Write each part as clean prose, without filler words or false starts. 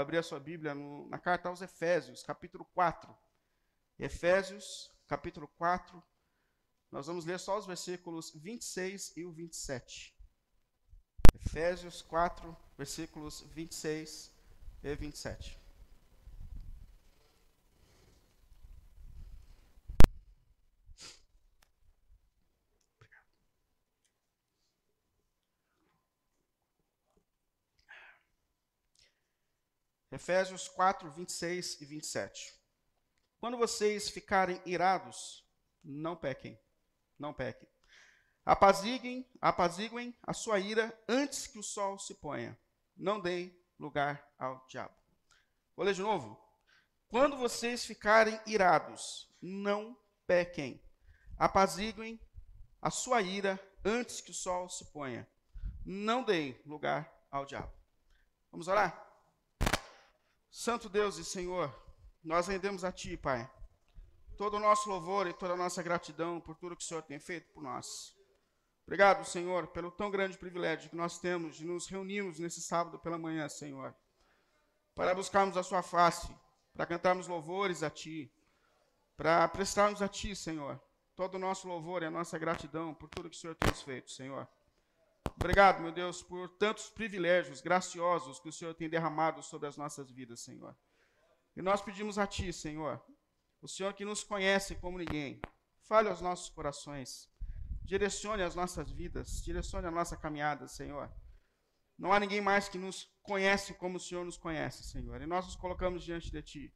abrir a sua Bíblia na carta aos Efésios, capítulo 4. Efésios, capítulo 4. Nós vamos ler só os versículos 26 e o 27. Efésios 4, versículos 26 e 27. Efésios 4, 26 e 27. Quando vocês ficarem irados, não pequem, não pequem. Apaziguem a sua ira antes que o sol se ponha. Não deem lugar ao diabo. Vou ler de novo. Quando vocês ficarem irados, não pequem. Apaziguem a sua ira antes que o sol se ponha. Não deem lugar ao diabo. Vamos orar? Santo Deus e Senhor, nós rendemos a Ti, Pai, todo o nosso louvor e toda a nossa gratidão por tudo que o Senhor tem feito por nós. Obrigado, Senhor, pelo tão grande privilégio que nós temos de nos reunirmos nesse sábado pela manhã, Senhor, para buscarmos a Sua face, para cantarmos louvores a Ti, para prestarmos a Ti, Senhor, todo o nosso louvor e a nossa gratidão por tudo que o Senhor tem feito, Senhor. Obrigado, meu Deus, por tantos privilégios graciosos que o Senhor tem derramado sobre as nossas vidas, Senhor. E nós pedimos a Ti, Senhor, o Senhor que nos conhece como ninguém, fale aos nossos corações, direcione as nossas vidas, direcione a nossa caminhada, Senhor. Não há ninguém mais que nos conhece como o Senhor nos conhece, Senhor. E nós nos colocamos diante de Ti.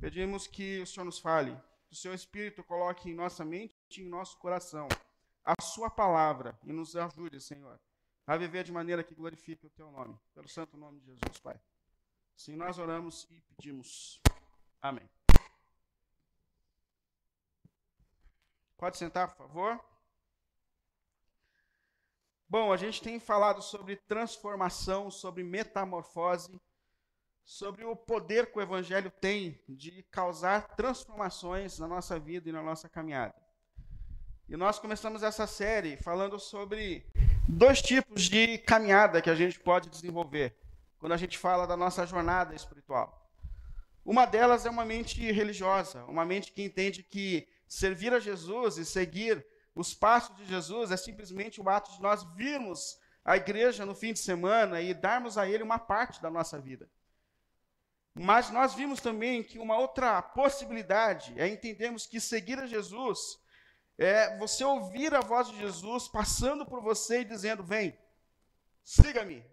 Pedimos que o Senhor nos fale, que o Seu Espírito coloque em nossa mente e em nosso coração a Sua palavra e nos ajude, Senhor, a viver de maneira que glorifique o Teu nome, pelo santo nome de Jesus, Pai. Assim nós oramos e pedimos. Amém. Pode sentar, por favor. Bom, a gente tem falado sobre transformação, sobre metamorfose, sobre o poder que o Evangelho tem de causar transformações na nossa vida e na nossa caminhada. E nós começamos essa série falando sobre dois tipos de caminhada que a gente pode desenvolver quando a gente fala da nossa jornada espiritual. Uma delas é uma mente religiosa, uma mente que entende que servir a Jesus e seguir os passos de Jesus é simplesmente o ato de nós virmos à igreja no fim de semana e darmos a Ele uma parte da nossa vida. Mas nós vimos também que uma outra possibilidade é entendermos que seguir a Jesus é você ouvir a voz de Jesus passando por você e dizendo, vem, siga-me.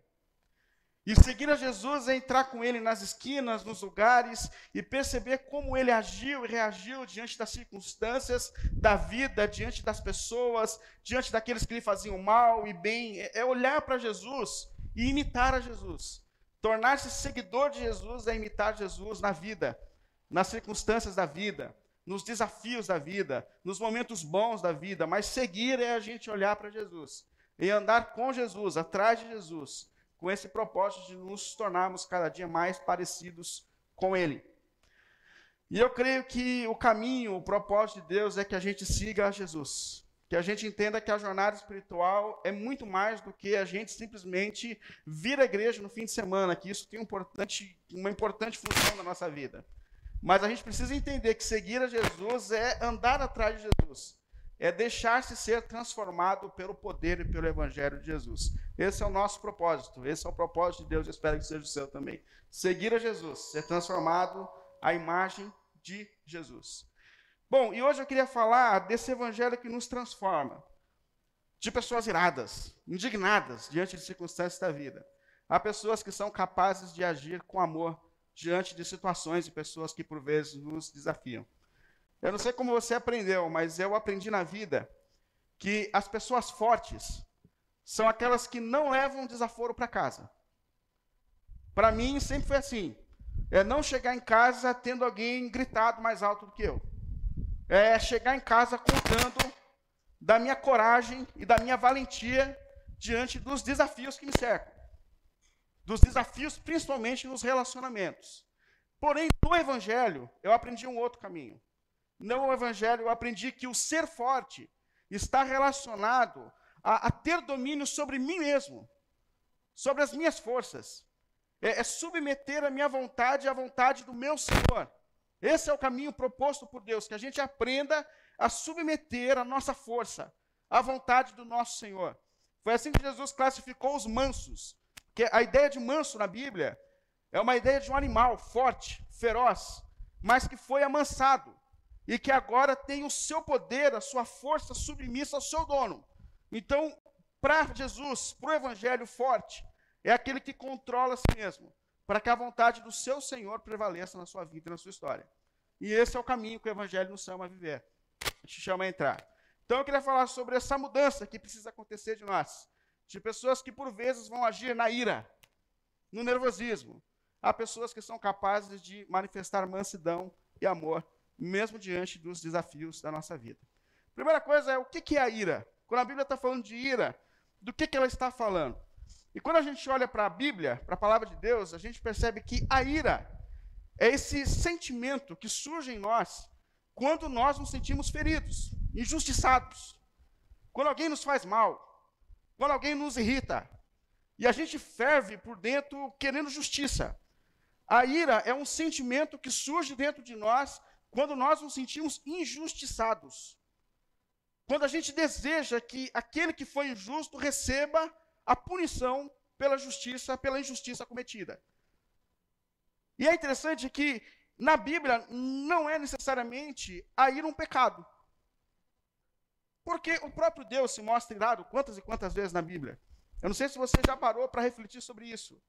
E seguir a Jesus é entrar com Ele nas esquinas, nos lugares, e perceber como Ele agiu e reagiu diante das circunstâncias da vida, diante das pessoas, diante daqueles que lhe faziam mal e bem. É olhar para Jesus e imitar a Jesus. Tornar-se seguidor de Jesus é imitar Jesus na vida, nas circunstâncias da vida, nos desafios da vida, nos momentos bons da vida, mas seguir é a gente olhar para Jesus e andar com Jesus, atrás de Jesus, com esse propósito de nos tornarmos cada dia mais parecidos com Ele. E eu creio que o caminho, o propósito de Deus é que a gente siga a Jesus, que a gente entenda que a jornada espiritual é muito mais do que a gente simplesmente vir à igreja no fim de semana, que isso tem uma importante função na nossa vida. Mas a gente precisa entender que seguir a Jesus é andar atrás de Jesus. É deixar-se ser transformado pelo poder e pelo Evangelho de Jesus. Esse é o nosso propósito. Esse é o propósito de Deus. Eu espero que seja o seu também. Seguir a Jesus. Ser transformado à imagem de Jesus. Bom, e hoje eu queria falar desse Evangelho que nos transforma. De pessoas iradas, indignadas diante de circunstâncias da vida. Há pessoas que são capazes de agir com amor diante de situações e pessoas que, por vezes, nos desafiam. Eu não sei como você aprendeu, mas eu aprendi na vida que as pessoas fortes são aquelas que não levam desaforo para casa. Para mim, sempre foi assim. É não chegar em casa tendo alguém gritado mais alto do que eu. É chegar em casa contando da minha coragem e da minha valentia diante dos desafios que me cercam. Dos desafios, principalmente nos relacionamentos. Porém, no Evangelho, eu aprendi um outro caminho. No Evangelho, eu aprendi que o ser forte está relacionado a ter domínio sobre mim mesmo, sobre as minhas forças. é submeter a minha vontade à vontade do meu Senhor. Esse é o caminho proposto por Deus, que a gente aprenda a submeter a nossa força à vontade do nosso Senhor. Foi assim que Jesus classificou os mansos, que a ideia de manso na Bíblia é uma ideia de um animal forte, feroz, mas que foi amansado e que agora tem o seu poder, a sua força submissa ao seu dono. Então, para Jesus, para o evangelho forte, é aquele que controla a si mesmo, para que a vontade do seu Senhor prevaleça na sua vida e na sua história. E esse é o caminho que o evangelho nos chama a viver, nos chama a entrar. Então, eu queria falar sobre essa mudança que precisa acontecer de nós, de pessoas que, por vezes, vão agir na ira, no nervosismo. Há pessoas que são capazes de manifestar mansidão e amor, mesmo diante dos desafios da nossa vida. Primeira coisa é o que é a ira. Quando a Bíblia está falando de ira, do que ela está falando? E quando a gente olha para a Bíblia, para a palavra de Deus, a gente percebe que a ira é esse sentimento que surge em nós quando nós nos sentimos feridos, injustiçados. Quando alguém nos faz mal, quando alguém nos irrita, e a gente ferve por dentro querendo justiça. A ira é um sentimento que surge dentro de nós quando nós nos sentimos injustiçados. Quando a gente deseja que aquele que foi injusto receba a punição pela justiça, pela injustiça cometida. E é interessante que na Bíblia não é necessariamente a ira um pecado. Porque o próprio Deus se mostra irado quantas e quantas vezes na Bíblia. Eu não sei se você já parou para refletir sobre isso,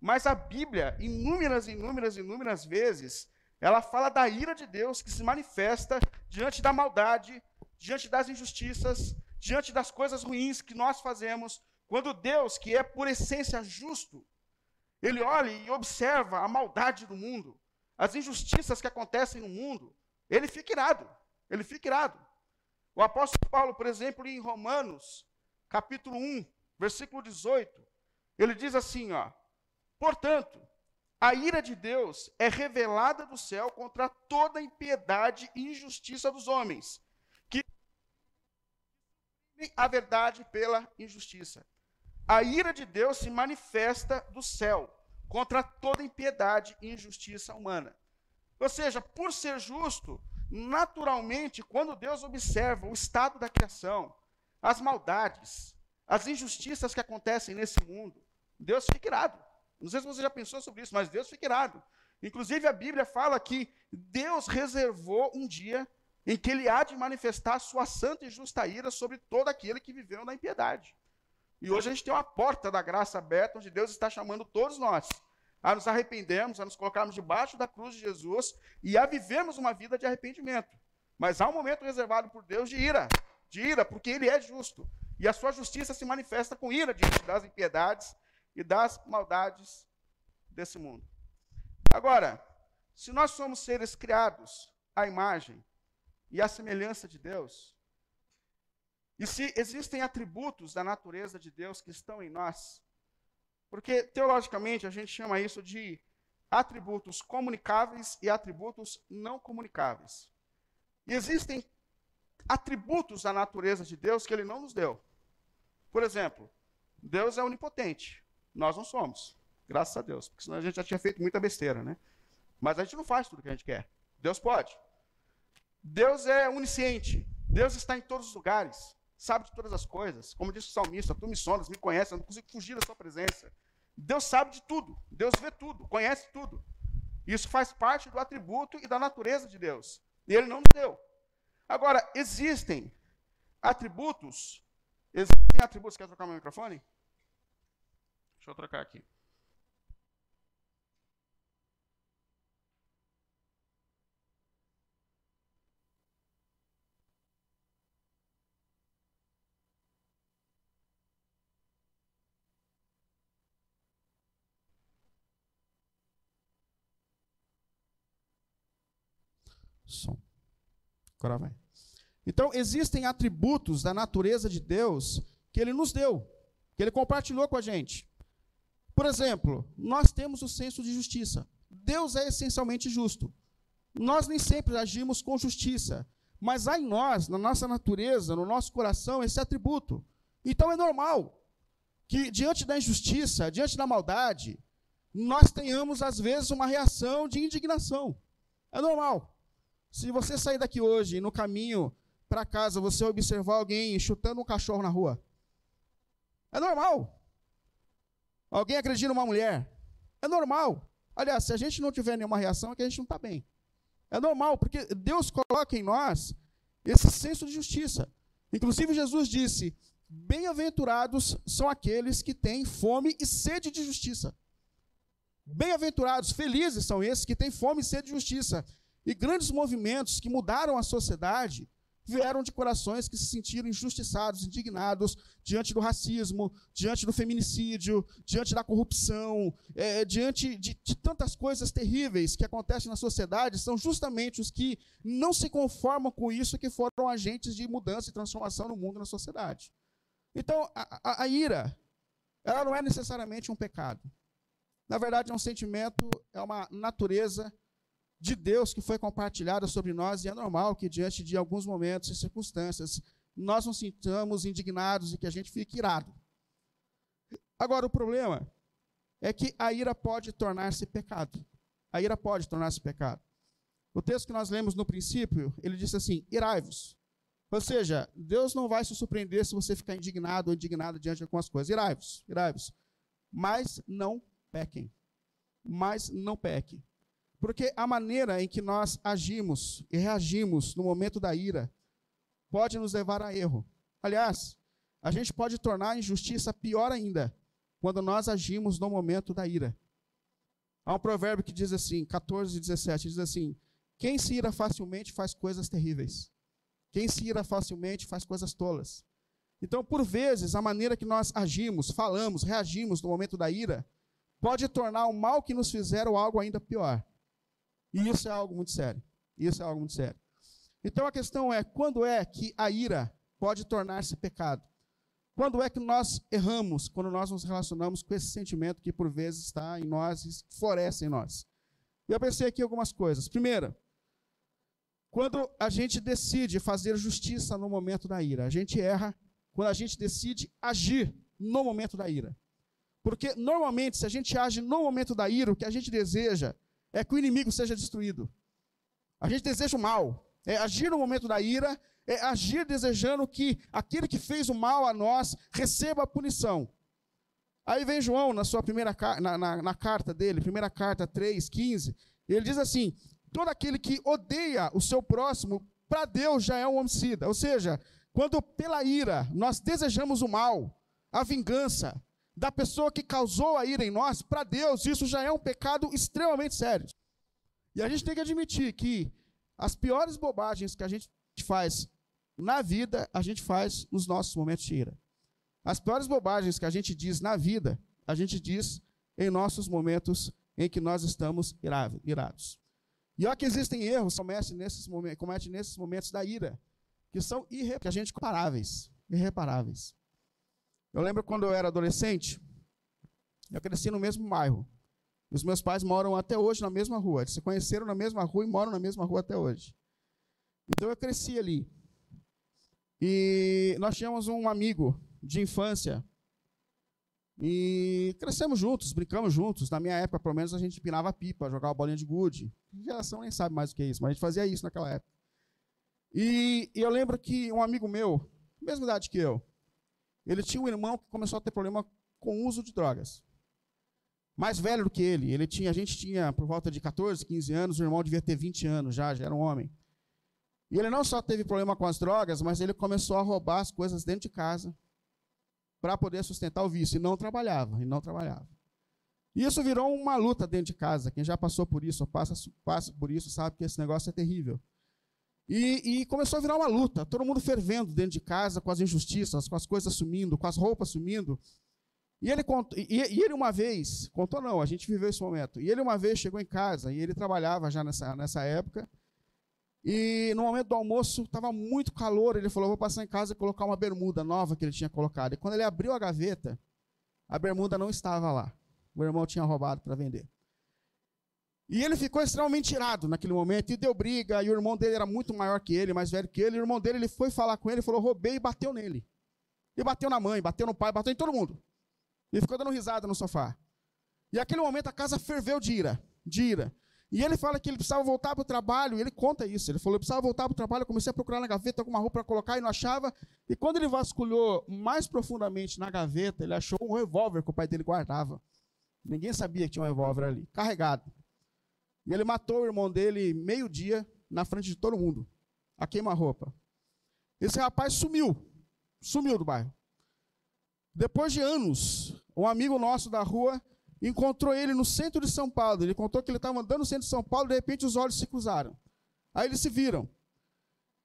mas a Bíblia, inúmeras vezes, ela fala da ira de Deus que se manifesta diante da maldade, diante das injustiças, diante das coisas ruins que nós fazemos, quando Deus, que é por essência justo, ele olha e observa a maldade do mundo, as injustiças que acontecem no mundo, ele fica irado, ele fica irado. O apóstolo Paulo, por exemplo, em Romanos, capítulo 1, versículo 18, ele diz assim, ó: portanto, a ira de Deus é revelada do céu contra toda impiedade e injustiça dos homens, que a verdade pela injustiça. A ira de Deus se manifesta do céu contra toda impiedade e injustiça humana. Ou seja, por ser justo, naturalmente, quando Deus observa o estado da criação, as maldades, as injustiças que acontecem nesse mundo, Deus fica irado. Não sei se você já pensou sobre isso, mas Deus fica irado. Inclusive, a Bíblia fala que Deus reservou um dia em que ele há de manifestar sua santa e justa ira sobre todo aquele que viveu na impiedade. E hoje a gente tem uma porta da graça aberta, onde Deus está chamando todos nós a nos arrependermos, a nos colocarmos debaixo da cruz de Jesus e a vivermos uma vida de arrependimento. Mas há um momento reservado por Deus de ira, porque ele é justo. E a sua justiça se manifesta com ira diante das impiedades e das maldades desse mundo. Agora, se nós somos seres criados à imagem e à semelhança de Deus, e se existem atributos da natureza de Deus que estão em nós, porque teologicamente a gente chama isso de atributos comunicáveis e atributos não comunicáveis. E existem atributos da natureza de Deus que ele não nos deu. Por exemplo, Deus é onipotente. Nós não somos, graças a Deus, porque senão a gente já tinha feito muita besteira, né? Mas a gente não faz tudo o que a gente quer. Deus pode. Deus é onisciente. Deus está em todos os lugares, sabe de todas as coisas. Como disse o salmista, tu me sondas, me conheces, eu não consigo fugir da sua presença. Deus sabe de tudo, Deus vê tudo, conhece tudo. Isso faz parte do atributo e da natureza de Deus. E ele não nos deu. Agora, existem atributos... Quer trocar meu microfone? Deixa eu trocar aqui. Som. Agora vai. Então, existem atributos da natureza de Deus que ele nos deu, que ele compartilhou com a gente. Por exemplo, nós temos o senso de justiça. Deus é essencialmente justo. Nós nem sempre agimos com justiça, mas há em nós, na nossa natureza, no nosso coração, esse atributo. Então é normal que, diante da injustiça, diante da maldade, nós tenhamos, às vezes, uma reação de indignação. É normal. Se você sair daqui hoje e no caminho para casa você observar alguém chutando um cachorro na rua, é normal. Alguém agredindo uma mulher, é normal. Aliás, se a gente não tiver nenhuma reação, é que a gente não está bem. É normal, porque Deus coloca em nós esse senso de justiça. Inclusive, Jesus disse: bem-aventurados são aqueles que têm fome e sede de justiça. Bem-aventurados, felizes são esses que têm fome e sede de justiça. E grandes movimentos que mudaram a sociedade vieram de corações que se sentiram injustiçados, indignados, diante do racismo, diante do feminicídio, diante da corrupção, diante de tantas coisas terríveis que acontecem na sociedade. São justamente os que não se conformam com isso que foram agentes de mudança e transformação no mundo e na sociedade. Então, a ira, ela não é necessariamente um pecado. Na verdade, é um sentimento, é uma natureza de Deus que foi compartilhada sobre nós, e é normal que, diante de alguns momentos e circunstâncias, nós nos sintamos indignados e que a gente fique irado. Agora, o problema é que a ira pode tornar-se pecado. A ira pode tornar-se pecado. O texto que nós lemos no princípio, ele disse assim: irai-vos. Ou seja, Deus não vai se surpreender se você ficar indignado ou indignada diante de algumas coisas. Irai-vos, irai-vos. Mas não pequem. Mas não pequem. Porque a maneira em que nós agimos e reagimos no momento da ira pode nos levar a erro. Aliás, a gente pode tornar a injustiça pior ainda quando nós agimos no momento da ira. Há um provérbio que diz assim, 14:17, diz assim: quem se ira facilmente faz coisas terríveis. Quem se ira facilmente faz coisas tolas. Então, por vezes, a maneira que nós agimos, falamos, reagimos no momento da ira pode tornar o mal que nos fizeram algo ainda pior. E isso é algo muito sério. Isso é algo muito sério. Então a questão é: quando é que a ira pode tornar-se pecado? Quando é que nós erramos? Quando nós nos relacionamos com esse sentimento que por vezes está em nós e floresce em nós. E eu pensei aqui algumas coisas. Primeira, quando a gente decide fazer justiça no momento da ira. A gente erra quando a gente decide agir no momento da ira. Porque normalmente, se a gente age no momento da ira, o que a gente deseja é que o inimigo seja destruído. A gente deseja o mal. É agir no momento da ira, é agir desejando que aquele que fez o mal a nós receba a punição. Aí vem João, na sua primeira, na carta dele, primeira carta 3:15, ele diz assim: todo aquele que odeia o seu próximo, para Deus já é um homicida. Ou seja, quando pela ira nós desejamos o mal, a vingança da pessoa que causou a ira em nós, para Deus isso já é um pecado extremamente sério. E a gente tem que admitir que as piores bobagens que a gente faz na vida, a gente faz nos nossos momentos de ira. As piores bobagens que a gente diz na vida, a gente diz em nossos momentos em que nós estamos irados. E olha que existem erros que comete nesses momentos da ira, que são irreparáveis. Eu lembro quando eu era adolescente, eu cresci no mesmo bairro. Os meus pais moram até hoje na mesma rua. Eles se conheceram na mesma rua e moram na mesma rua até hoje. Então eu cresci ali. E nós tínhamos um amigo de infância. E crescemos juntos, brincamos juntos. Na minha época, pelo menos, a gente empinava pipa, jogava bolinha de gude. A geração nem sabe mais o que é isso, mas a gente fazia isso naquela época. E eu lembro que um amigo meu, mesma idade que eu, ele tinha um irmão que começou a ter problema com o uso de drogas. Mais velho do que ele. A gente tinha por volta de 14, 15 anos, o irmão devia ter 20 anos já era um homem. E ele não só teve problema com as drogas, mas ele começou a roubar as coisas dentro de casa para poder sustentar o vício. E não trabalhava. E isso virou uma luta dentro de casa. Quem já passou por isso, ou passa por isso, sabe que esse negócio é terrível. E começou a virar uma luta, todo mundo fervendo dentro de casa, com as injustiças, com as coisas sumindo, com as roupas sumindo. E ele uma vez, contou não, a gente viveu esse momento, e ele uma vez chegou em casa, e ele trabalhava já nessa época, e no momento do almoço estava muito calor, ele falou: vou passar em casa e colocar uma bermuda nova que ele tinha colocado. E quando ele abriu a gaveta, a bermuda não estava lá, o irmão tinha roubado para vender. E ele ficou extremamente irado naquele momento, e deu briga, e o irmão dele era muito maior que ele, mais velho que ele, e o irmão dele, ele foi falar com ele, falou: roubei, e bateu nele. E bateu na mãe, bateu no pai, bateu em todo mundo. E ficou dando risada no sofá. E naquele momento a casa ferveu de ira, E ele fala que ele precisava voltar para o trabalho, ele conta isso, ele falou, eu precisava voltar para o trabalho, eu comecei a procurar na gaveta alguma roupa para colocar e não achava. E quando ele vasculhou mais profundamente na gaveta, ele achou um revólver que o pai dele guardava. Ninguém sabia que tinha um revólver ali, carregado. E ele matou o irmão dele meio-dia, na frente de todo mundo, a queima-roupa. Esse rapaz sumiu, do bairro. Depois de anos, um amigo nosso da rua encontrou ele no centro de São Paulo. Ele contou que ele estava andando no centro de São Paulo, de repente os olhos se cruzaram. Aí eles se viram.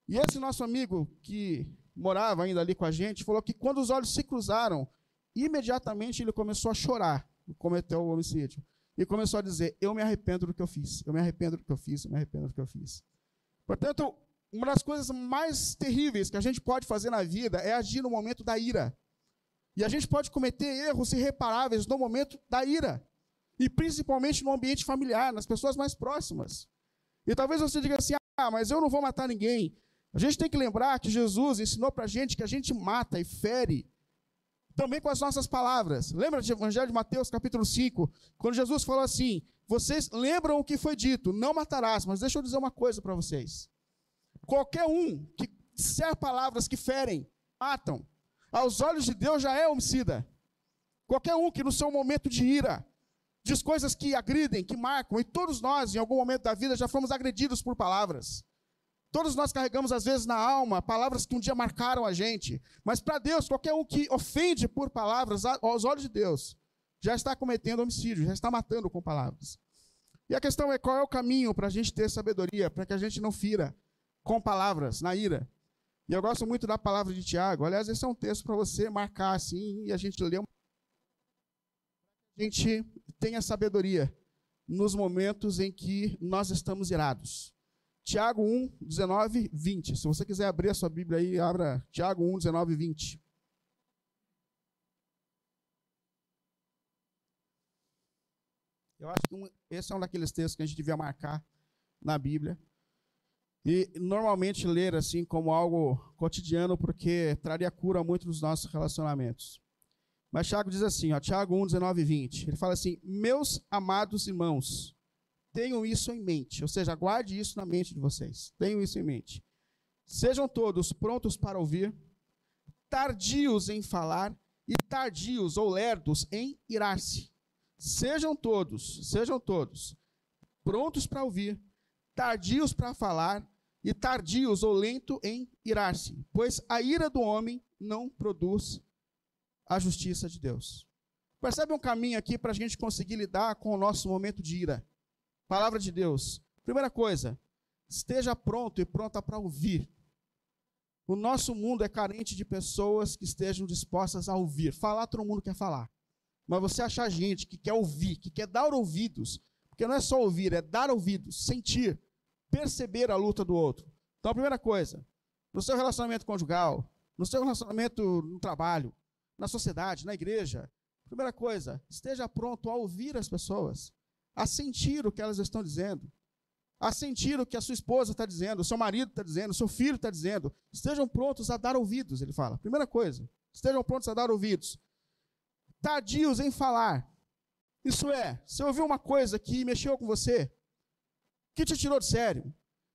E esse nosso amigo, que morava ainda ali com a gente, falou que quando os olhos se cruzaram, imediatamente ele começou a chorar, cometeu o homicídio. E começou a dizer, eu me arrependo do que eu fiz, Portanto, uma das coisas mais terríveis que a gente pode fazer na vida é agir no momento da ira. E a gente pode cometer erros irreparáveis no momento da ira. E principalmente no ambiente familiar, nas pessoas mais próximas. E talvez você diga assim, ah, mas eu não vou matar ninguém. A gente tem que lembrar que Jesus ensinou para a gente que a gente mata e fere também com as nossas palavras. Lembra do Evangelho de Mateus, capítulo 5, quando Jesus falou assim, vocês lembram o que foi dito, não matarás, mas deixa eu dizer uma coisa para vocês. Qualquer um que disser palavras que ferem, matam. Aos olhos de Deus já é homicida. Qualquer um que no seu momento de ira diz coisas que agridem, que marcam, e todos nós em algum momento da vida já fomos agredidos por palavras. Todos nós carregamos às vezes na alma palavras que um dia marcaram a gente, mas para Deus qualquer um que ofende por palavras aos olhos de Deus já está cometendo homicídio, já está matando com palavras. E a questão é qual é o caminho para a gente ter sabedoria, para que a gente não fira com palavras na ira. E eu gosto muito da palavra de Tiago. Aliás, esse é um texto para você marcar assim e a gente lê. A gente tenha sabedoria nos momentos em que nós estamos irados. Tiago 1, 19, 20. Se você quiser abrir a sua Bíblia aí, abra Tiago 1, 19, 20. Eu acho que esse é um daqueles textos que a gente devia marcar na Bíblia. E normalmente ler assim como algo cotidiano, porque traria cura a muitos dos nossos relacionamentos. Mas Tiago diz assim, ó, Tiago 1, 19 e 20, ele fala assim, meus amados irmãos, tenham isso em mente, ou seja, guarde isso na mente de vocês, tenham isso em mente. Sejam todos prontos para ouvir, tardios em falar e tardios ou lerdos em irar-se. Sejam todos prontos para ouvir, tardios para falar e tardios ou lento em irar-se, pois a ira do homem não produz a justiça de Deus. Percebe um caminho aqui para a gente conseguir lidar com o nosso momento de ira? Palavra de Deus. Primeira coisa, esteja pronto e pronta para ouvir. O nosso mundo é carente de pessoas que estejam dispostas a ouvir. Falar, todo mundo quer falar. Mas você achar gente que quer ouvir, que quer dar ouvidos, porque não é só ouvir, é dar ouvidos, sentir, perceber a luta do outro. Então, a primeira coisa, no seu relacionamento conjugal, no seu relacionamento no trabalho, na sociedade, na igreja, primeira coisa, esteja pronto a ouvir as pessoas, a sentir o que elas estão dizendo, a sentir o que a sua esposa está dizendo, o seu marido está dizendo, o seu filho está dizendo. Estejam prontos a dar ouvidos, ele fala. Primeira coisa, estejam prontos a dar ouvidos. Tardios em falar. Isso é, você ouviu uma coisa que mexeu com você, que te tirou de sério,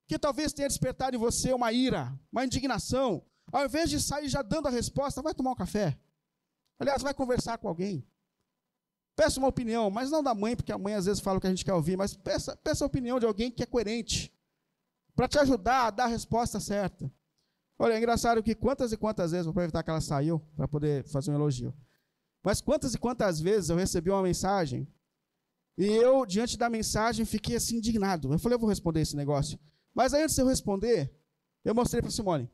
que talvez tenha despertado em você uma ira, uma indignação, ao invés de sair já dando a resposta, vai tomar um café. Aliás, vai conversar com alguém. Peça uma opinião, mas não da mãe, porque a mãe às vezes fala o que a gente quer ouvir, mas peça a opinião de alguém que é coerente, para te ajudar a dar a resposta certa. Olha, é engraçado que quantas e quantas vezes, vou aproveitar que ela saiu, para poder fazer um elogio, mas quantas e quantas vezes eu recebi uma mensagem e eu, diante da mensagem, fiquei assim indignado. Eu falei, eu vou responder esse negócio. Mas aí, antes de eu responder, eu mostrei para a Simone.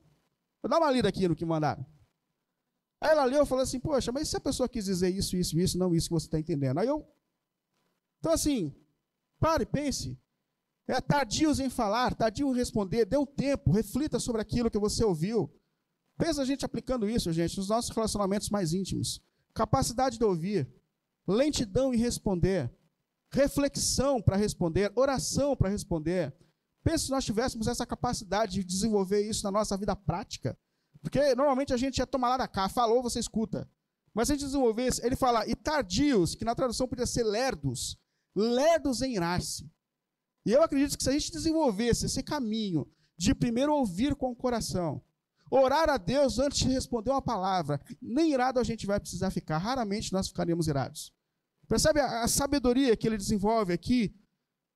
Vou dar uma lida aqui no que mandaram. Aí ela leu e falou assim, poxa, mas se a pessoa quis dizer isso, não isso que você está entendendo. Aí eu... Então assim, pare, pense. É tardios em falar, tardio em responder. Dê um tempo, reflita sobre aquilo que você ouviu. Pensa a gente aplicando isso, gente, nos nossos relacionamentos mais íntimos. Capacidade de ouvir, lentidão em responder, reflexão para responder, oração para responder. Pensa se nós tivéssemos essa capacidade de desenvolver isso na nossa vida prática. Porque normalmente a gente é toma lá da cá, falou, você escuta. Mas se a gente desenvolver, ele fala, e tardios, que na tradução podia ser lerdos, lerdos em irar-se. E eu acredito que se a gente desenvolvesse esse caminho de primeiro ouvir com o coração, orar a Deus antes de responder uma palavra, nem irado a gente vai precisar ficar, raramente nós ficaremos irados. Percebe a sabedoria que ele desenvolve aqui?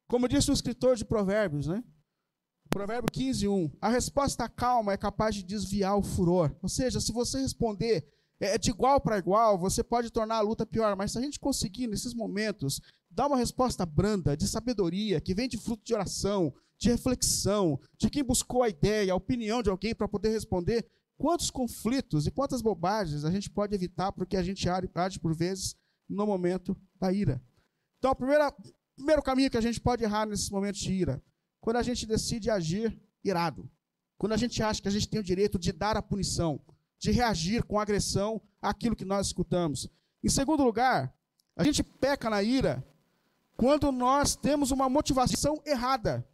Como disse o escritor de Provérbios, né? Provérbio 15:1. A resposta calma é capaz de desviar o furor. Ou seja, se você responder de igual para igual, você pode tornar a luta pior. Mas se a gente conseguir, nesses momentos, dar uma resposta branda, de sabedoria, que vem de fruto de oração, de reflexão, de quem buscou a ideia, a opinião de alguém para poder responder, quantos conflitos e quantas bobagens a gente pode evitar porque a gente age por vezes no momento da ira. Então, o primeiro caminho que a gente pode errar nesses momentos de ira, quando a gente decide agir irado, quando a gente acha que a gente tem o direito de dar a punição, de reagir com agressão àquilo que nós escutamos. Em segundo lugar, a gente peca na ira quando nós temos uma motivação errada.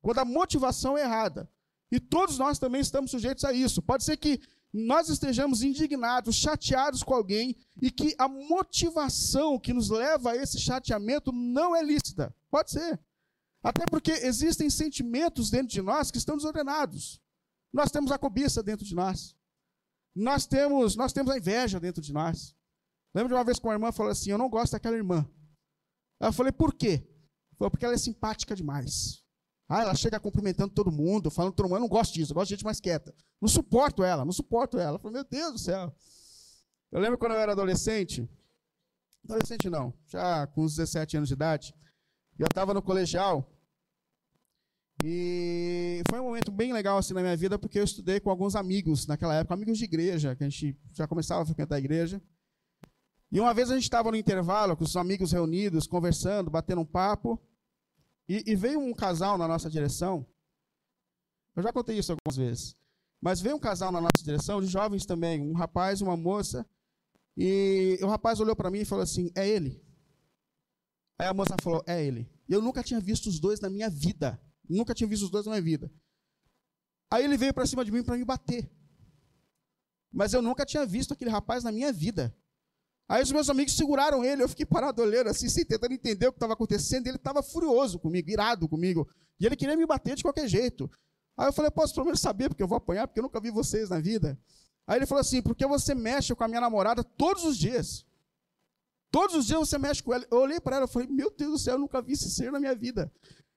Quando a motivação é errada. E todos nós também estamos sujeitos a isso. Pode ser que nós estejamos indignados, chateados com alguém e que a motivação que nos leva a esse chateamento não é lícita. Pode ser. Até porque existem sentimentos dentro de nós que estão desordenados. Nós temos a cobiça dentro de nós. Nós temos a inveja dentro de nós. Lembro de uma vez que uma irmã falou assim, eu não gosto daquela irmã. Eu falei, por quê? Falei, porque ela é simpática demais. Ah, ela chega cumprimentando todo mundo, falando todo mundo, eu não gosto disso, eu gosto de gente mais quieta. Não suporto ela, não suporto ela. Eu falei, meu Deus do céu. Eu lembro quando eu era adolescente, já com uns 17 anos de idade, eu estava no colegial, e foi um momento bem legal assim na minha vida, porque eu estudei com alguns amigos naquela época, amigos de igreja, que a gente já começava a frequentar a igreja. E uma vez a gente estava no intervalo com os amigos reunidos, conversando, batendo um papo, e veio um casal na nossa direção. Eu já contei isso algumas vezes. Mas veio um casal na nossa direção, de jovens também, um rapaz e uma moça, e o rapaz olhou para mim e falou assim, é ele? Aí a moça falou, é ele. Eu nunca tinha visto os dois na minha vida. Aí ele veio para cima de mim para me bater. Mas eu nunca tinha visto aquele rapaz na minha vida. Aí os meus amigos seguraram ele, eu fiquei parado olhando assim, sem tentar entender o que estava acontecendo. Ele estava furioso comigo, irado comigo. E ele queria me bater de qualquer jeito. Aí eu falei, posso pelo menos saber, porque eu vou apanhar, porque eu nunca vi vocês na vida. Aí ele falou assim, porque você mexe com a minha namorada todos os dias. Todos os dias você mexe com ela. Eu olhei para ela e falei, meu Deus do céu, eu nunca vi esse ser na minha vida.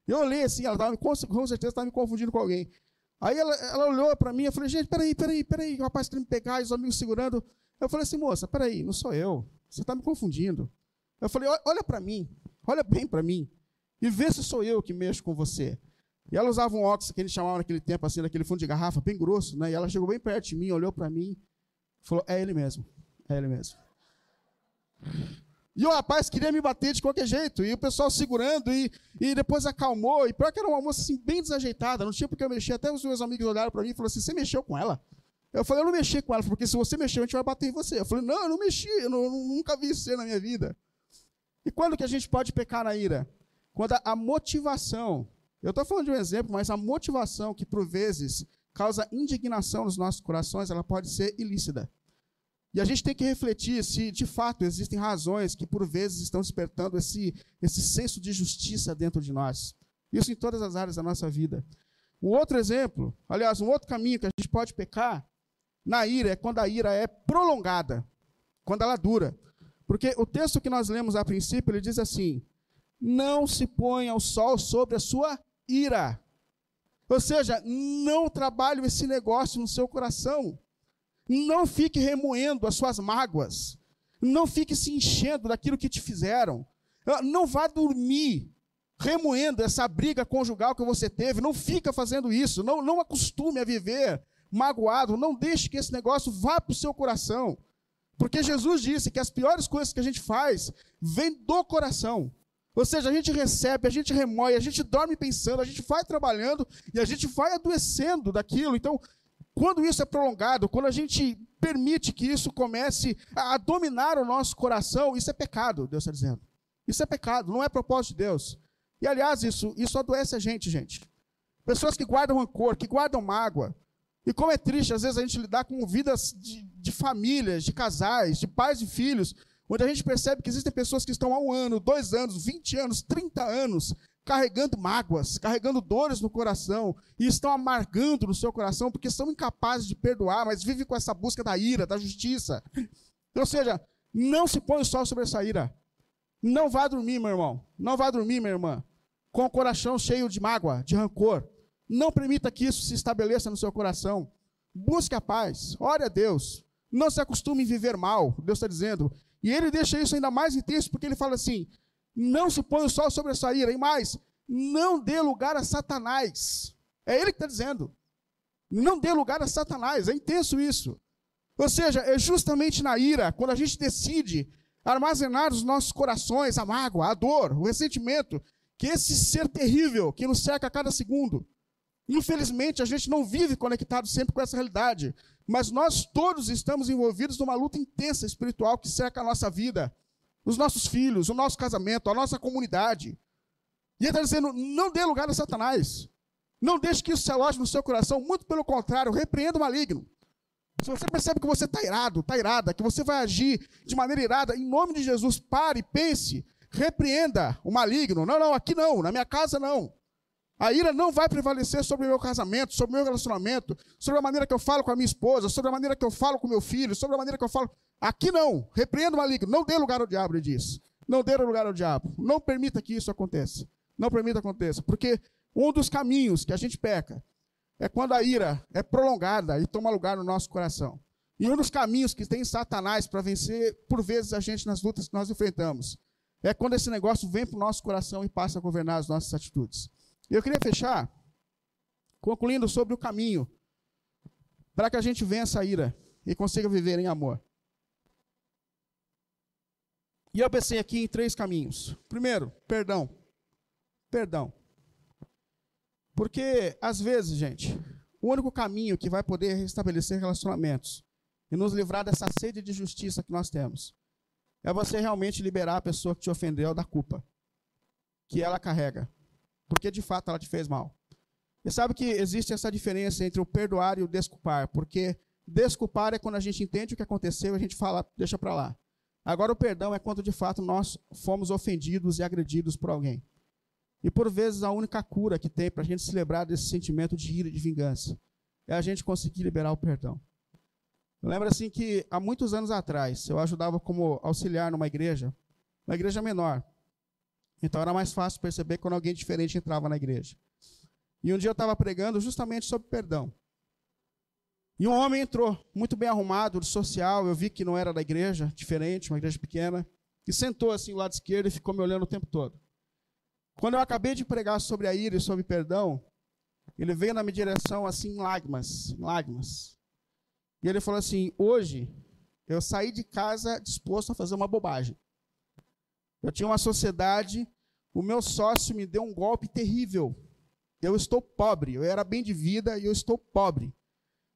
Eu olhei assim, ela tava, com certeza estava me confundindo com alguém. Aí ela olhou para mim, eu falei, gente, peraí, o rapaz quer me pegar, os amigos segurando. Eu falei assim, moça, peraí, não sou eu, você está me confundindo. Eu falei, olha para mim, olha bem para mim, e vê se sou eu que mexo com você. E ela usava um óculos que eles chamavam naquele tempo, assim, daquele fundo de garrafa, bem grosso, né? E ela chegou bem perto de mim, olhou para mim, falou, é ele mesmo. E o rapaz queria me bater de qualquer jeito, e o pessoal segurando, e depois acalmou, e pior que era uma moça assim, bem desajeitada, não tinha porque eu mexer, até os meus amigos olharam para mim e falaram assim, você mexeu com ela? Eu falei, eu não mexi com ela, porque se você mexer, a gente vai bater em você. Eu falei, não, eu não mexi, eu nunca vi isso na minha vida. E quando que a gente pode pecar na ira? Quando a motivação, eu estou falando de um exemplo, mas a motivação que por vezes causa indignação nos nossos corações, ela pode ser ilícita. E a gente tem que refletir se, de fato, existem razões que, por vezes, estão despertando esse senso de justiça dentro de nós. Isso em todas as áreas da nossa vida. Um outro exemplo, aliás, um outro caminho que a gente pode pecar na ira é quando a ira é prolongada, quando ela dura. Porque o texto que nós lemos a princípio, ele diz assim, não se ponha o sol sobre a sua ira. Ou seja, não trabalhe esse negócio no seu coração. Não fique remoendo as suas mágoas. Não fique se enchendo daquilo que te fizeram. Não vá dormir remoendo essa briga conjugal que você teve. Não fica fazendo isso. Não acostume a viver magoado. Não deixe que esse negócio vá para o seu coração. Porque Jesus disse que as piores coisas que a gente faz vêm do coração. Ou seja, a gente recebe, a gente remoe, a gente dorme pensando, a gente vai trabalhando e a gente vai adoecendo daquilo. Então, quando isso é prolongado, quando a gente permite que isso comece a dominar o nosso coração, isso é pecado, Deus está dizendo. Isso é pecado, não é propósito de Deus. E, aliás, isso adoece a gente, gente. Pessoas que guardam rancor, que guardam mágoa, E como é triste, às vezes, a gente lidar com vidas de famílias, de casais, de pais e filhos, onde a gente percebe que existem pessoas que estão há 1 ano, 2 anos, 20 anos, 30 anos, carregando mágoas, carregando dores no coração, e estão amargando no seu coração, porque são incapazes de perdoar, mas vivem com essa busca da ira, da justiça. Ou seja, não se põe o sol sobre essa ira. Não vá dormir, meu irmão. Não vá dormir, minha irmã, com o coração cheio de mágoa, de rancor. Não permita que isso se estabeleça no seu coração. Busque a paz. Ore a Deus. Não se acostume em viver mal, Deus está dizendo. E ele deixa isso ainda mais intenso, porque ele fala assim, não se põe o sol sobre essa ira, e mais, não dê lugar a Satanás. É ele que está dizendo. Não dê lugar a Satanás. É intenso isso. Ou seja, é justamente na ira, quando a gente decide armazenar nos nossos corações a mágoa, a dor, o ressentimento, que esse ser terrível que nos cerca a cada segundo. Infelizmente, a gente não vive conectado sempre com essa realidade, mas nós todos estamos envolvidos numa luta intensa espiritual que cerca a nossa vida, os nossos filhos, o nosso casamento, a nossa comunidade. E ele está dizendo, não dê lugar a Satanás. Não deixe que isso se aloje no seu coração, muito pelo contrário, repreenda o maligno. Se você percebe que você está irado, está irada, que você vai agir de maneira irada, em nome de Jesus, pare, pense, repreenda o maligno. Não, não, aqui não, na minha casa não. A ira não vai prevalecer sobre o meu casamento, sobre o meu relacionamento, sobre a maneira que eu falo com a minha esposa, sobre a maneira que eu falo com meu filho, sobre a maneira que eu falo... Aqui não, repreenda o maligno, não dê lugar ao diabo, ele diz. Não dê lugar ao diabo, não permita que isso aconteça. Não permita que aconteça, porque um dos caminhos que a gente peca é quando a ira é prolongada e toma lugar no nosso coração. E um dos caminhos que tem Satanás para vencer, por vezes, a gente nas lutas que nós enfrentamos, é quando esse negócio vem para o nosso coração e passa a governar as nossas atitudes. Eu queria fechar concluindo sobre o caminho para que a gente vença a ira e consiga viver em amor. E eu pensei aqui em 3 caminhos. Primeiro, perdão. Perdão. Porque, às vezes, gente, o único caminho que vai poder restabelecer relacionamentos e nos livrar dessa sede de justiça que nós temos é você realmente liberar a pessoa que te ofendeu da culpa que ela carrega, porque de fato ela te fez mal. E sabe que existe essa diferença entre o perdoar e o desculpar, porque desculpar é quando a gente entende o que aconteceu e a gente fala, deixa para lá. Agora o perdão é quando de fato nós fomos ofendidos e agredidos por alguém. E por vezes a única cura que tem para a gente se livrar desse sentimento de ira e de vingança é a gente conseguir liberar o perdão. Eu lembro assim que há muitos anos atrás eu ajudava como auxiliar numa igreja, menor. Então era mais fácil perceber quando alguém diferente entrava na igreja. E um dia eu estava pregando justamente sobre perdão. E um homem entrou, muito bem arrumado, de social, eu vi que não era da igreja, diferente, uma igreja pequena, e sentou assim do lado esquerdo e ficou me olhando o tempo todo. Quando eu acabei de pregar sobre a ira e sobre perdão, ele veio na minha direção assim em lágrimas, E ele falou assim, hoje eu saí de casa disposto a fazer uma bobagem. Eu tinha uma sociedade, o meu sócio me deu um golpe terrível. Eu estou pobre, eu era bem de vida e eu estou pobre.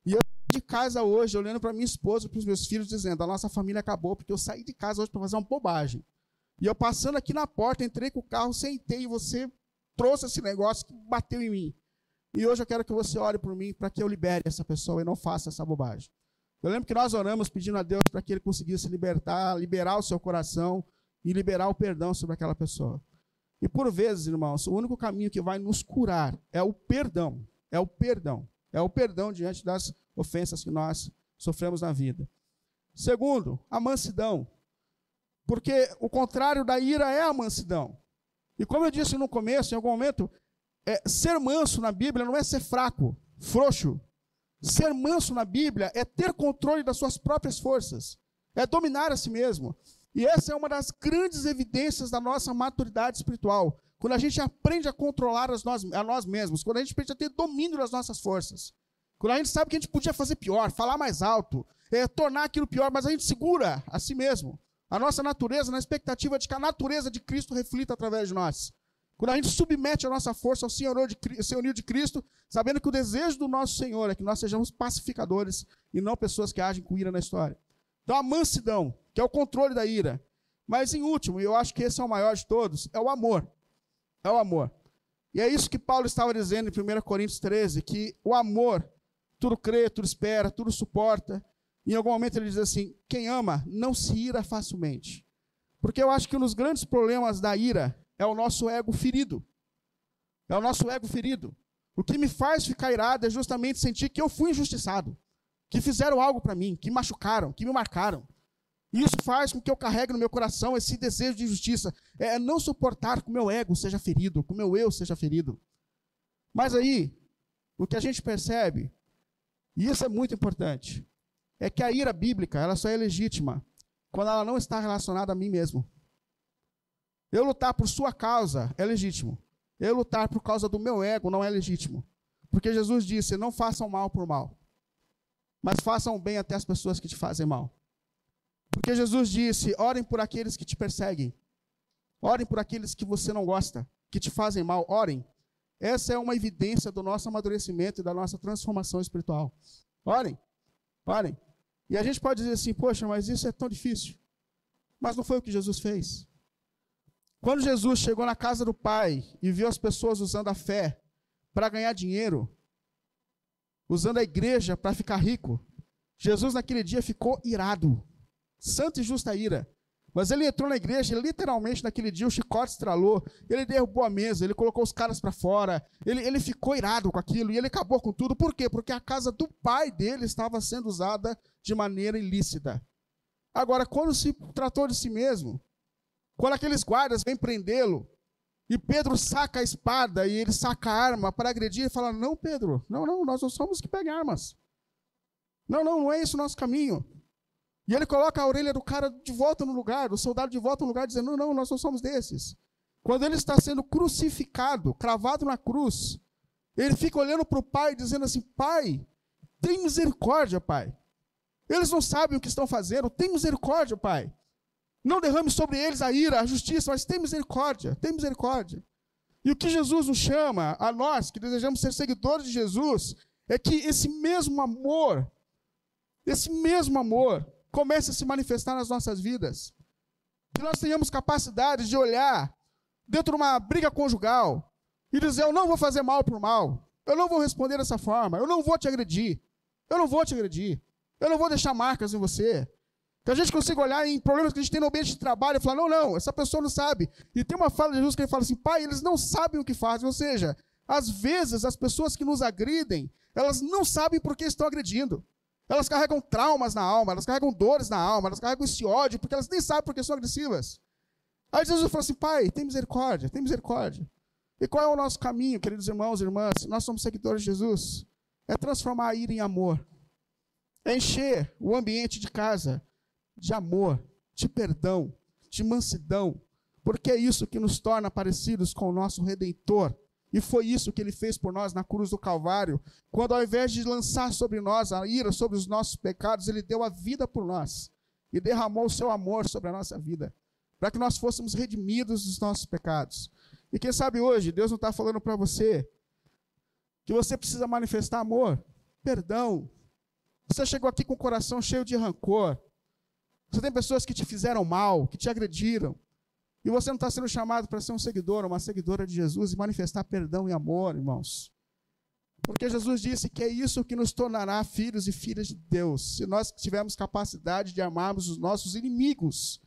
E eu saí de casa hoje olhando para minha esposa e para os meus filhos dizendo, a nossa família acabou porque eu saí de casa hoje para fazer uma bobagem. E eu passando aqui na porta, entrei com o carro, sentei e você trouxe esse negócio que bateu em mim. E hoje eu quero que você ore por mim para que eu libere essa pessoa e não faça essa bobagem. Eu lembro que nós oramos pedindo a Deus para que ele conseguisse libertar, liberar o seu coração e liberar o perdão sobre aquela pessoa. E por vezes, irmãos, o único caminho que vai nos curar é o perdão. É o perdão. É o perdão diante das ofensas que nós sofremos na vida. Segundo, a mansidão. Porque o contrário da ira é a mansidão. E como eu disse no começo, em algum momento, ser manso na Bíblia não é ser fraco, frouxo. Ser manso na Bíblia é ter controle das suas próprias forças. É dominar a si mesmo. E essa é uma das grandes evidências da nossa maturidade espiritual. Quando a gente aprende a controlar a nós mesmos. Quando a gente aprende a ter domínio das nossas forças. Quando a gente sabe que a gente podia fazer pior, falar mais alto, tornar aquilo pior, mas a gente segura a si mesmo. A nossa natureza na expectativa de que a natureza de Cristo reflita através de nós. Quando a gente submete a nossa força ao senhorio de Cristo, sabendo que o desejo do nosso Senhor é que nós sejamos pacificadores e não pessoas que agem com ira na história. Então a mansidão, que é o controle da ira. Mas em último, e eu acho que esse é o maior de todos, é o amor. É o amor. E é isso que Paulo estava dizendo em 1 Coríntios 13, que o amor tudo crê, tudo espera, tudo suporta. Em algum momento ele diz assim, quem ama não se ira facilmente. Porque eu acho que um dos grandes problemas da ira é o nosso ego ferido. É o nosso ego ferido. O que me faz ficar irado é justamente sentir que eu fui injustiçado, que fizeram algo para mim, que me machucaram, que me marcaram. E isso faz com que eu carregue no meu coração esse desejo de justiça. É não suportar que o meu ego seja ferido, que o meu eu seja ferido. Mas aí, o que a gente percebe, e isso é muito importante, é que a ira bíblica, ela só é legítima quando ela não está relacionada a mim mesmo. Eu lutar por sua causa é legítimo. Eu lutar por causa do meu ego não é legítimo. Porque Jesus disse, não façam mal por mal, mas façam bem até as pessoas que te fazem mal. Porque Jesus disse, orem por aqueles que te perseguem. Orem por aqueles que você não gosta, que te fazem mal, orem. Essa é uma evidência do nosso amadurecimento e da nossa transformação espiritual. Orem, orem. E a gente pode dizer assim, poxa, mas isso é tão difícil. Mas não foi o que Jesus fez. Quando Jesus chegou na casa do Pai e viu as pessoas usando a fé para ganhar dinheiro, usando a igreja para ficar rico, Jesus naquele dia ficou irado. Santa e justa ira. Mas ele entrou na igreja e literalmente naquele dia o chicote estralou, ele derrubou a mesa, ele colocou os caras para fora, ele ficou irado com aquilo e ele acabou com tudo. Por quê? Porque a casa do pai dele estava sendo usada de maneira ilícita. Agora, quando se tratou de si mesmo, quando aqueles guardas vêm prendê-lo e Pedro saca a espada e ele saca a arma para agredir e fala, não Pedro, não, nós não somos que peguem armas. Não é esse o nosso caminho. E ele coloca a orelha do cara de volta no lugar, do soldado de volta no lugar, dizendo, não, nós não somos desses. Quando ele está sendo crucificado, cravado na cruz, ele fica olhando para o pai, dizendo assim, pai, tem misericórdia, pai. Eles não sabem o que estão fazendo, tem misericórdia, pai. Não derrame sobre eles a ira, a justiça, mas tem misericórdia, tem misericórdia. E o que Jesus nos chama, a nós que desejamos ser seguidores de Jesus, é que esse mesmo amor, comece a se manifestar nas nossas vidas. Que nós tenhamos capacidade de olhar dentro de uma briga conjugal e dizer, eu não vou fazer mal por mal, eu não vou responder dessa forma, eu não vou te agredir, eu não vou deixar marcas em você. Que a gente consiga olhar em problemas que a gente tem no ambiente de trabalho e falar, não, essa pessoa não sabe. E tem uma fala de Jesus que ele fala assim, pai, eles não sabem o que fazem. Ou seja, às vezes as pessoas que nos agridem, elas não sabem por que estão agredindo. Elas carregam traumas na alma, elas carregam dores na alma, elas carregam esse ódio, porque elas nem sabem porque são agressivas. Aí Jesus falou assim, pai, tem misericórdia, tem misericórdia. E qual é o nosso caminho, queridos irmãos e irmãs? Nós somos seguidores de Jesus. É transformar a ira em amor. É encher o ambiente de casa de amor, de perdão, de mansidão. Porque é isso que nos torna parecidos com o nosso Redentor. E foi isso que ele fez por nós na cruz do Calvário, quando ao invés de lançar sobre nós a ira, sobre os nossos pecados, ele deu a vida por nós e derramou o seu amor sobre a nossa vida, para que nós fôssemos redimidos dos nossos pecados. E quem sabe hoje, Deus não está falando para você que você precisa manifestar amor, perdão. Você chegou aqui com o coração cheio de rancor. Você tem pessoas que te fizeram mal, que te agrediram. E você não está sendo chamado para ser um seguidor, uma seguidora de Jesus e manifestar perdão e amor, irmãos. Porque Jesus disse que é isso que nos tornará filhos e filhas de Deus, se nós tivermos capacidade de amarmos os nossos inimigos.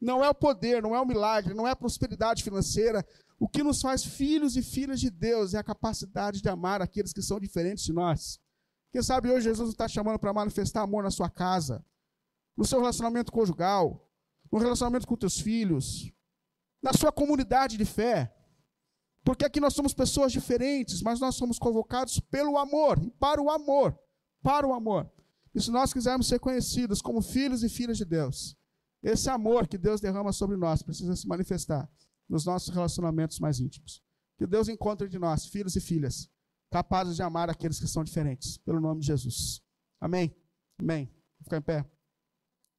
Não é o poder, não é o milagre, não é a prosperidade financeira. O que nos faz filhos e filhas de Deus é a capacidade de amar aqueles que são diferentes de nós. Quem sabe hoje Jesus está chamando para manifestar amor na sua casa, no seu relacionamento conjugal, no relacionamento com teus filhos, na sua comunidade de fé, porque aqui nós somos pessoas diferentes, mas nós somos convocados pelo amor, e para o amor. E se nós quisermos ser conhecidos como filhos e filhas de Deus, esse amor que Deus derrama sobre nós precisa se manifestar nos nossos relacionamentos mais íntimos. Que Deus encontre de nós, filhos e filhas, capazes de amar aqueles que são diferentes, pelo nome de Jesus. Amém? Amém. Vou ficar em pé.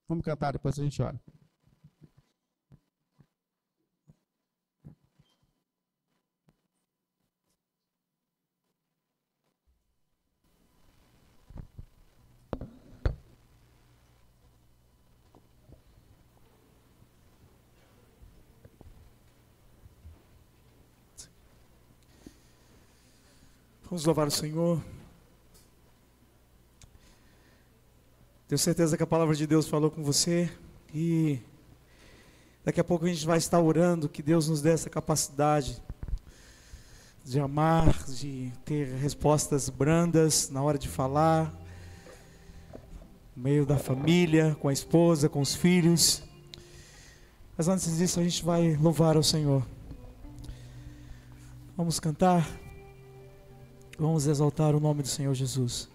Vamos cantar, depois a gente ora. Vamos louvar o Senhor. Tenho certeza que a palavra de Deus falou com você e daqui a pouco a gente vai estar orando que Deus nos dê essa capacidade de amar, de ter respostas brandas na hora de falar, no meio da família, com a esposa, com os filhos. Mas antes disso a gente vai louvar ao Senhor. Vamos cantar, vamos exaltar o nome do Senhor Jesus.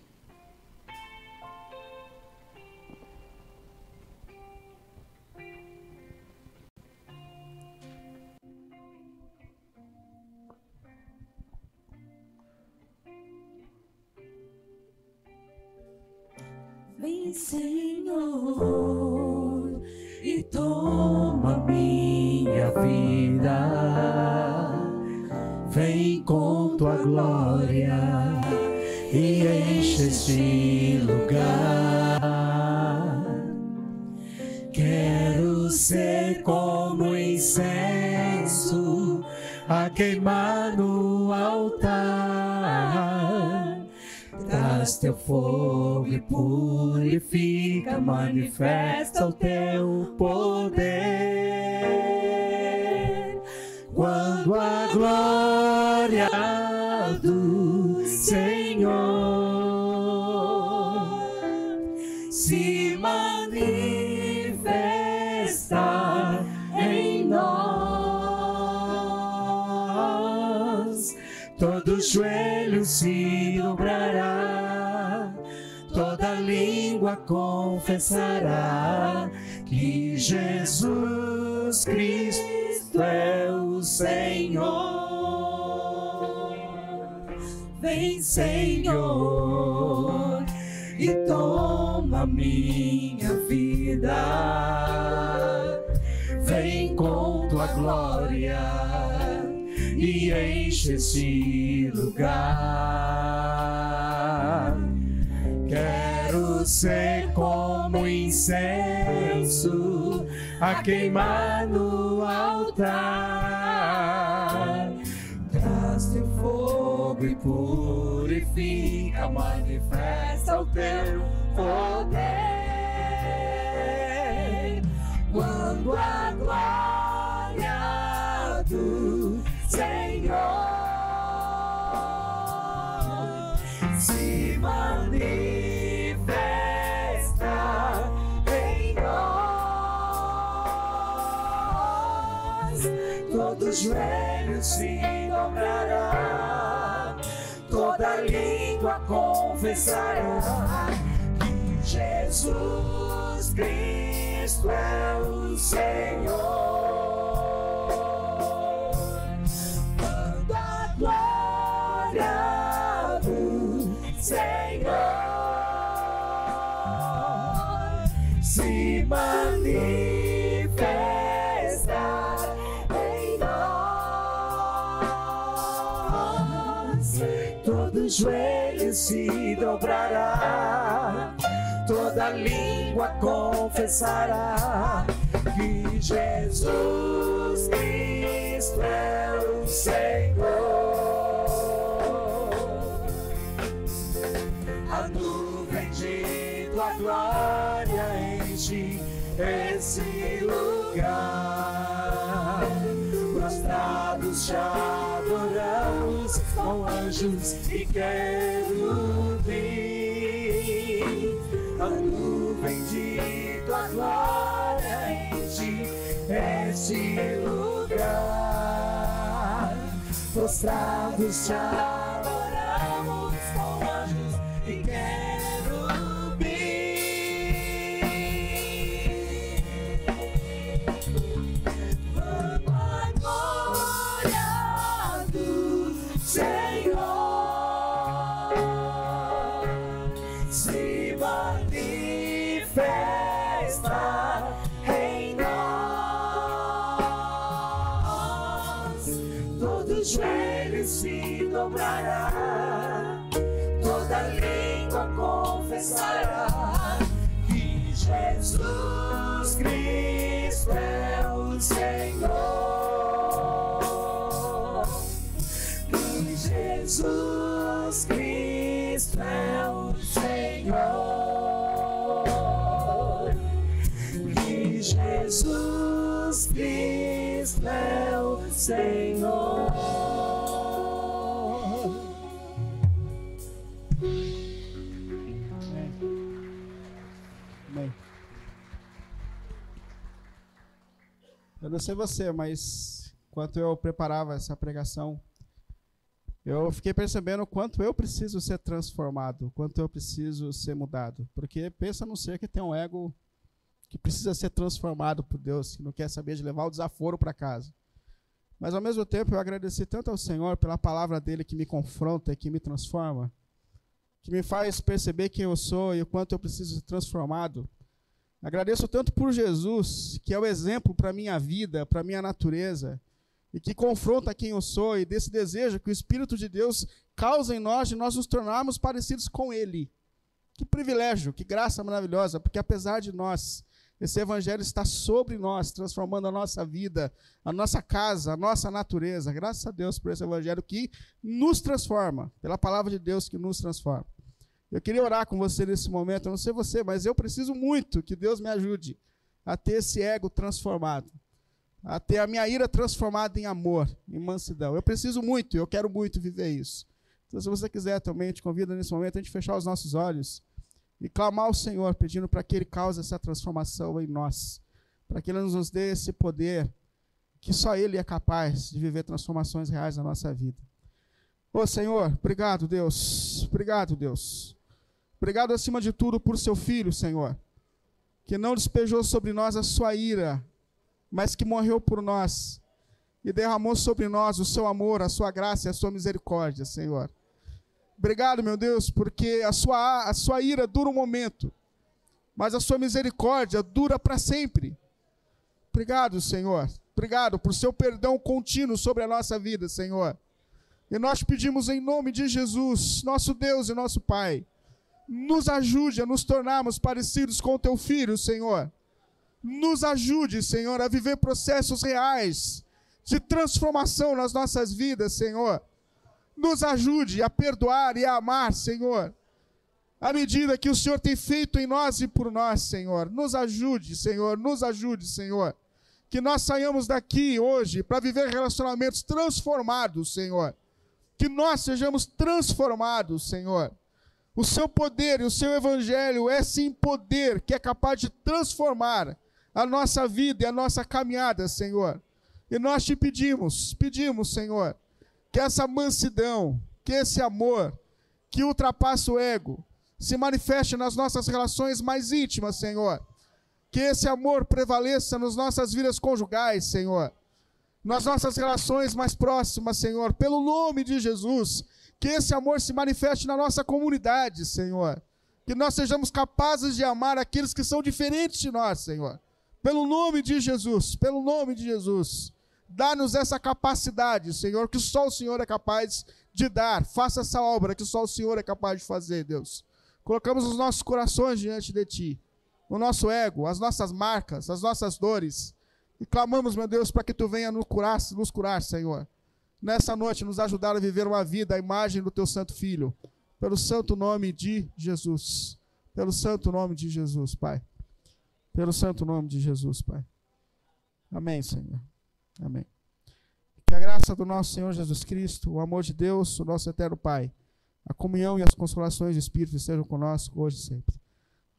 Vem, Senhor, e toma minha vida. Vem com tua glória e enche este lugar. Quero ser como incenso a queimar no altar. Traz teu fogo e purifica, manifesta o teu poder. Quando a glória do Senhor se manifestar em nós, todo joelho se dobrará, toda língua confessará que Jesus Cristo é o Senhor. Vem, Senhor, e toma minha vida. Vem com tua glória e enche este lugar. Quero ser como incenso a queimar no altar. Traz teu fogo e purifica, manifesta o teu poder. Quando a glória do Senhor se manifesta em nós, todos os joelhos se dobrará, toda língua confessará que Jesus Cristo é o Senhor. Quando a glória do Senhor se manifesta todo joelho se dobrará, toda língua confessará que Jesus Cristo é o Senhor. A nuvem de tua glória enche esse lugar. Prostrados já adoramos com anjos e querubins. A nuvem de tua glória enche este lugar. Prostrados te adoramos com anjos e querubins. Quando a glória do Senhor se manifesta em nós, todo joelho se dobrará, toda língua confessará que Jesus Cristo é o Senhor. Que Jesus Cristo é o Senhor. Jesus Cristo é o Senhor. Amém. Eu não sei você, mas enquanto eu preparava essa pregação, eu fiquei percebendo o quanto eu preciso ser transformado, o quanto eu preciso ser mudado. Porque pensa num ser que tem um ego que precisa ser transformado por Deus, que não quer saber de levar o desaforo para casa. Mas, ao mesmo tempo, eu agradeci tanto ao Senhor pela palavra dele que me confronta e que me transforma, que me faz perceber quem eu sou e o quanto eu preciso ser transformado. Agradeço tanto por Jesus, que é o exemplo para a minha vida, para a minha natureza, e que confronta quem eu sou e desse desejo que o Espírito de Deus causa em nós de nós nos tornarmos parecidos com Ele. Que privilégio, que graça maravilhosa, porque apesar de nós, esse evangelho está sobre nós, transformando a nossa vida, a nossa casa, a nossa natureza. Graças a Deus por esse evangelho que nos transforma, pela palavra de Deus que nos transforma. Eu queria orar com você nesse momento, eu não sei você, mas eu preciso muito que Deus me ajude a ter esse ego transformado, a ter a minha ira transformada em amor, em mansidão. Eu preciso muito, eu quero muito viver isso. Então, se você quiser também, te convido nesse momento a gente fechar os nossos olhos e clamar ao Senhor, pedindo para que Ele cause essa transformação em nós, para que Ele nos dê esse poder, que só Ele é capaz de viver transformações reais na nossa vida. Ô Senhor, obrigado, Deus. Obrigado, Deus. Obrigado, acima de tudo, por seu Filho, Senhor, que não despejou sobre nós a sua ira, mas que morreu por nós e derramou sobre nós o seu amor, a sua graça e a sua misericórdia, Senhor. Obrigado, meu Deus, porque a sua ira dura um momento, mas a sua misericórdia dura para sempre. Obrigado, Senhor. Obrigado por seu perdão contínuo sobre a nossa vida, Senhor. E nós pedimos em nome de Jesus, nosso Deus e nosso Pai, nos ajude a nos tornarmos parecidos com o teu Filho, Senhor. Nos ajude, Senhor, a viver processos reais de transformação nas nossas vidas, Senhor. Nos ajude a perdoar e a amar, Senhor, à medida que o Senhor tem feito em nós e por nós, Senhor. Nos ajude, Senhor, nos ajude, Senhor, que nós saiamos daqui hoje para viver relacionamentos transformados, Senhor. Que nós sejamos transformados, Senhor. O seu poder e o seu evangelho é sim poder que é capaz de transformar a nossa vida e a nossa caminhada, Senhor. E nós te pedimos, Senhor, que essa mansidão, que esse amor, que ultrapassa o ego, se manifeste nas nossas relações mais íntimas, Senhor. Que esse amor prevaleça nas nossas vidas conjugais, Senhor. Nas nossas relações mais próximas, Senhor. Pelo nome de Jesus, que esse amor se manifeste na nossa comunidade, Senhor. Que nós sejamos capazes de amar aqueles que são diferentes de nós, Senhor. Pelo nome de Jesus, pelo nome de Jesus. Dá-nos essa capacidade, Senhor, que só o Senhor é capaz de dar. Faça essa obra que só o Senhor é capaz de fazer, Deus. Colocamos os nossos corações diante de Ti, o nosso ego, as nossas marcas, as nossas dores. E clamamos, meu Deus, para que Tu venha nos curar, Senhor. Nessa noite, nos ajudar a viver uma vida à imagem do Teu Santo Filho. Pelo santo nome de Jesus. Pelo santo nome de Jesus, Pai. Pelo santo nome de Jesus, Pai. Amém, Senhor. Amém. Que a graça do nosso Senhor Jesus Cristo, o amor de Deus, o nosso eterno Pai, a comunhão e as consolações do Espírito estejam conosco hoje e sempre.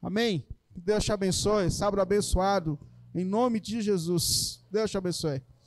Amém. Que Deus te abençoe. Sábado abençoado. Em nome de Jesus. Deus te abençoe.